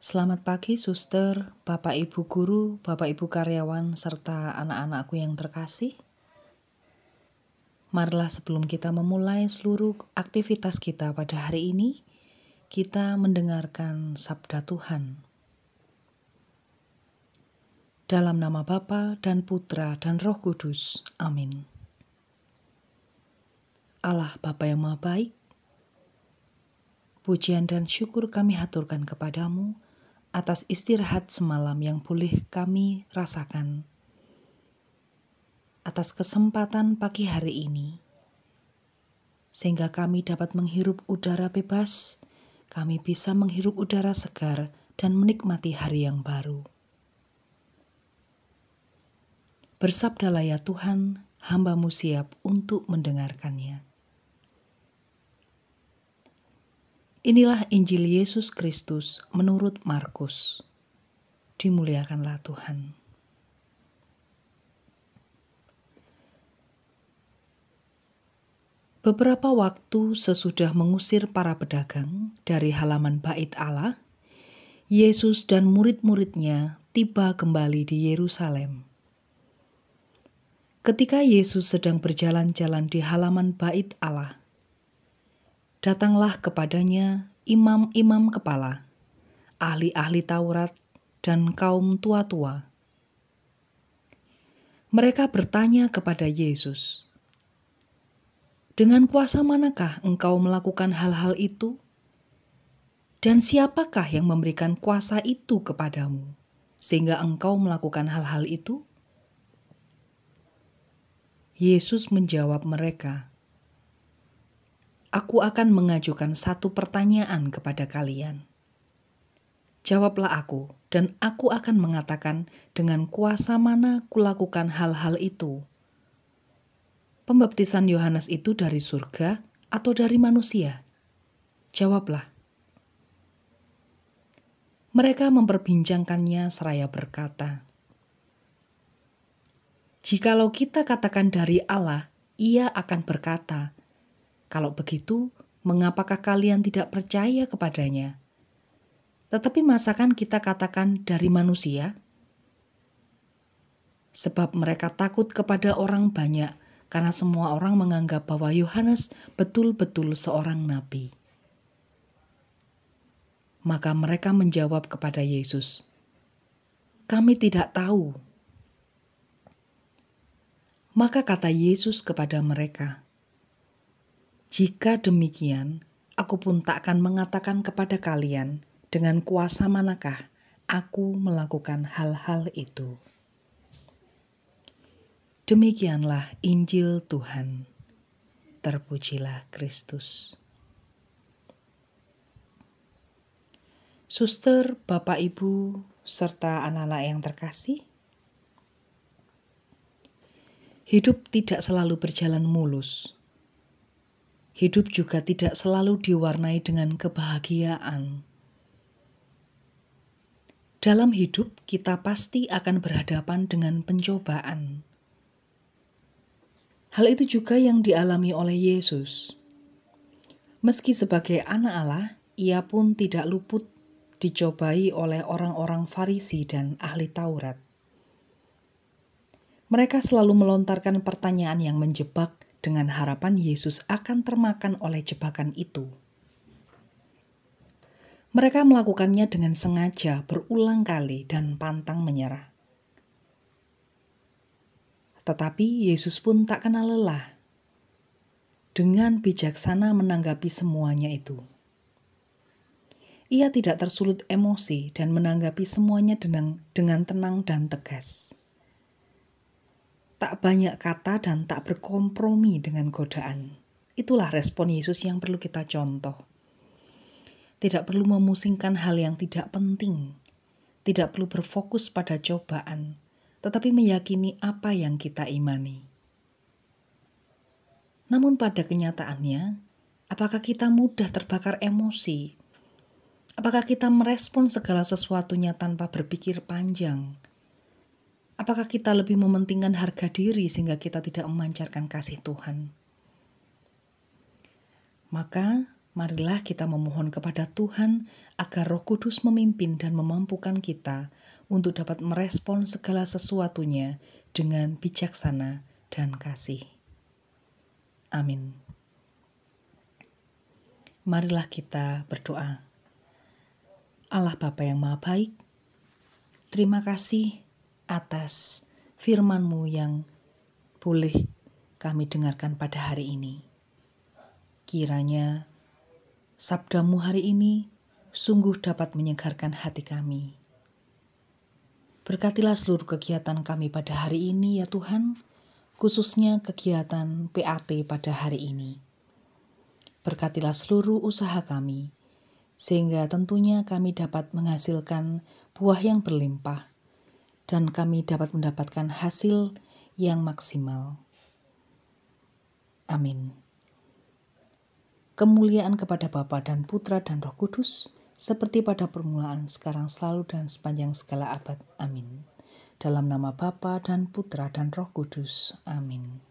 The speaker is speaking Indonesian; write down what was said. Selamat pagi suster, bapak ibu guru, bapak ibu karyawan, serta anak-anakku yang terkasih. Marilah sebelum kita memulai seluruh aktivitas kita pada hari ini, kita mendengarkan sabda Tuhan. Dalam nama Bapa dan Putra dan Roh Kudus, amin. Allah Bapa yang Maha Baik, pujian dan syukur kami haturkan kepadamu atas istirahat semalam yang boleh kami rasakan, atas kesempatan pagi hari ini, sehingga kami dapat menghirup udara bebas, kami bisa menghirup udara segar dan menikmati hari yang baru. Bersabdalah ya Tuhan, hamba-Mu siap untuk mendengarkannya. Inilah Injil Yesus Kristus menurut Markus. Dimuliakanlah Tuhan. Beberapa waktu sesudah mengusir para pedagang dari halaman Bait Allah, Yesus dan murid-muridnya tiba kembali di Yerusalem. Ketika Yesus sedang berjalan-jalan di halaman Bait Allah, datanglah kepadanya imam-imam kepala, ahli-ahli Taurat, dan kaum tua-tua. Mereka bertanya kepada Yesus, "Dengan kuasa manakah engkau melakukan hal-hal itu? Dan siapakah yang memberikan kuasa itu kepadamu, sehingga engkau melakukan hal-hal itu?" Yesus menjawab mereka, "Aku akan mengajukan satu pertanyaan kepada kalian. Jawablah aku, dan aku akan mengatakan dengan kuasa mana kulakukan hal-hal itu. Pembaptisan Yohanes itu dari surga atau dari manusia? Jawablah." Mereka memperbincangkannya seraya berkata, "Jikalau kita katakan dari Allah, ia akan berkata, kalau begitu, mengapakah kalian tidak percaya kepadanya? Tetapi masakan kita katakan dari manusia?" Sebab mereka takut kepada orang banyak, karena semua orang menganggap bahwa Yohanes betul-betul seorang nabi. Maka mereka menjawab kepada Yesus, "Kami tidak tahu." Maka kata Yesus kepada mereka, "Jika demikian, aku pun tak akan mengatakan kepada kalian dengan kuasa manakah aku melakukan hal-hal itu." Demikianlah Injil Tuhan. Terpujilah Kristus. Suster, Bapak, Ibu, serta anak-anak yang terkasih, hidup tidak selalu berjalan mulus. Hidup juga tidak selalu diwarnai dengan kebahagiaan. Dalam hidup, kita pasti akan berhadapan dengan pencobaan. Hal itu juga yang dialami oleh Yesus. Meski sebagai anak Allah, ia pun tidak luput dicobai oleh orang-orang Farisi dan ahli Taurat. Mereka selalu melontarkan pertanyaan yang menjebak dengan harapan Yesus akan termakan oleh jebakan itu. Mereka melakukannya dengan sengaja berulang kali dan pantang menyerah. Tetapi Yesus pun tak kenal lelah. Dengan bijaksana menanggapi semuanya itu. Ia tidak tersulut emosi dan menanggapi semuanya dengan tenang dan tegas. Tak banyak kata dan tak berkompromi dengan godaan. Itulah respon Yesus yang perlu kita contoh. Tidak perlu memusingkan hal yang tidak penting. Tidak perlu berfokus pada cobaan, tetapi meyakini apa yang kita imani. Namun pada kenyataannya, apakah kita mudah terbakar emosi? Apakah kita merespon segala sesuatunya tanpa berpikir panjang? Apakah kita lebih mementingkan harga diri sehingga kita tidak memancarkan kasih Tuhan? Maka Marilah kita memohon kepada Tuhan agar Roh Kudus memimpin dan memampukan kita untuk dapat merespon segala sesuatunya dengan bijaksana dan kasih. Amin. Marilah kita berdoa. Allah Bapa yang Maha Baik, terima kasih atas firman-Mu yang boleh kami dengarkan pada hari ini. Kiranya sabda-Mu hari ini sungguh dapat menyegarkan hati kami. Berkatilah seluruh kegiatan kami pada hari ini ya Tuhan, khususnya kegiatan PAT pada hari ini. Berkatilah seluruh usaha kami, sehingga tentunya kami dapat menghasilkan buah yang berlimpah, dan kami dapat mendapatkan hasil yang maksimal. Amin. Kemuliaan kepada Bapa dan Putra dan Roh Kudus, seperti pada permulaan, sekarang, selalu, dan sepanjang segala abad. Amin. Dalam nama Bapa dan Putra dan Roh Kudus. Amin.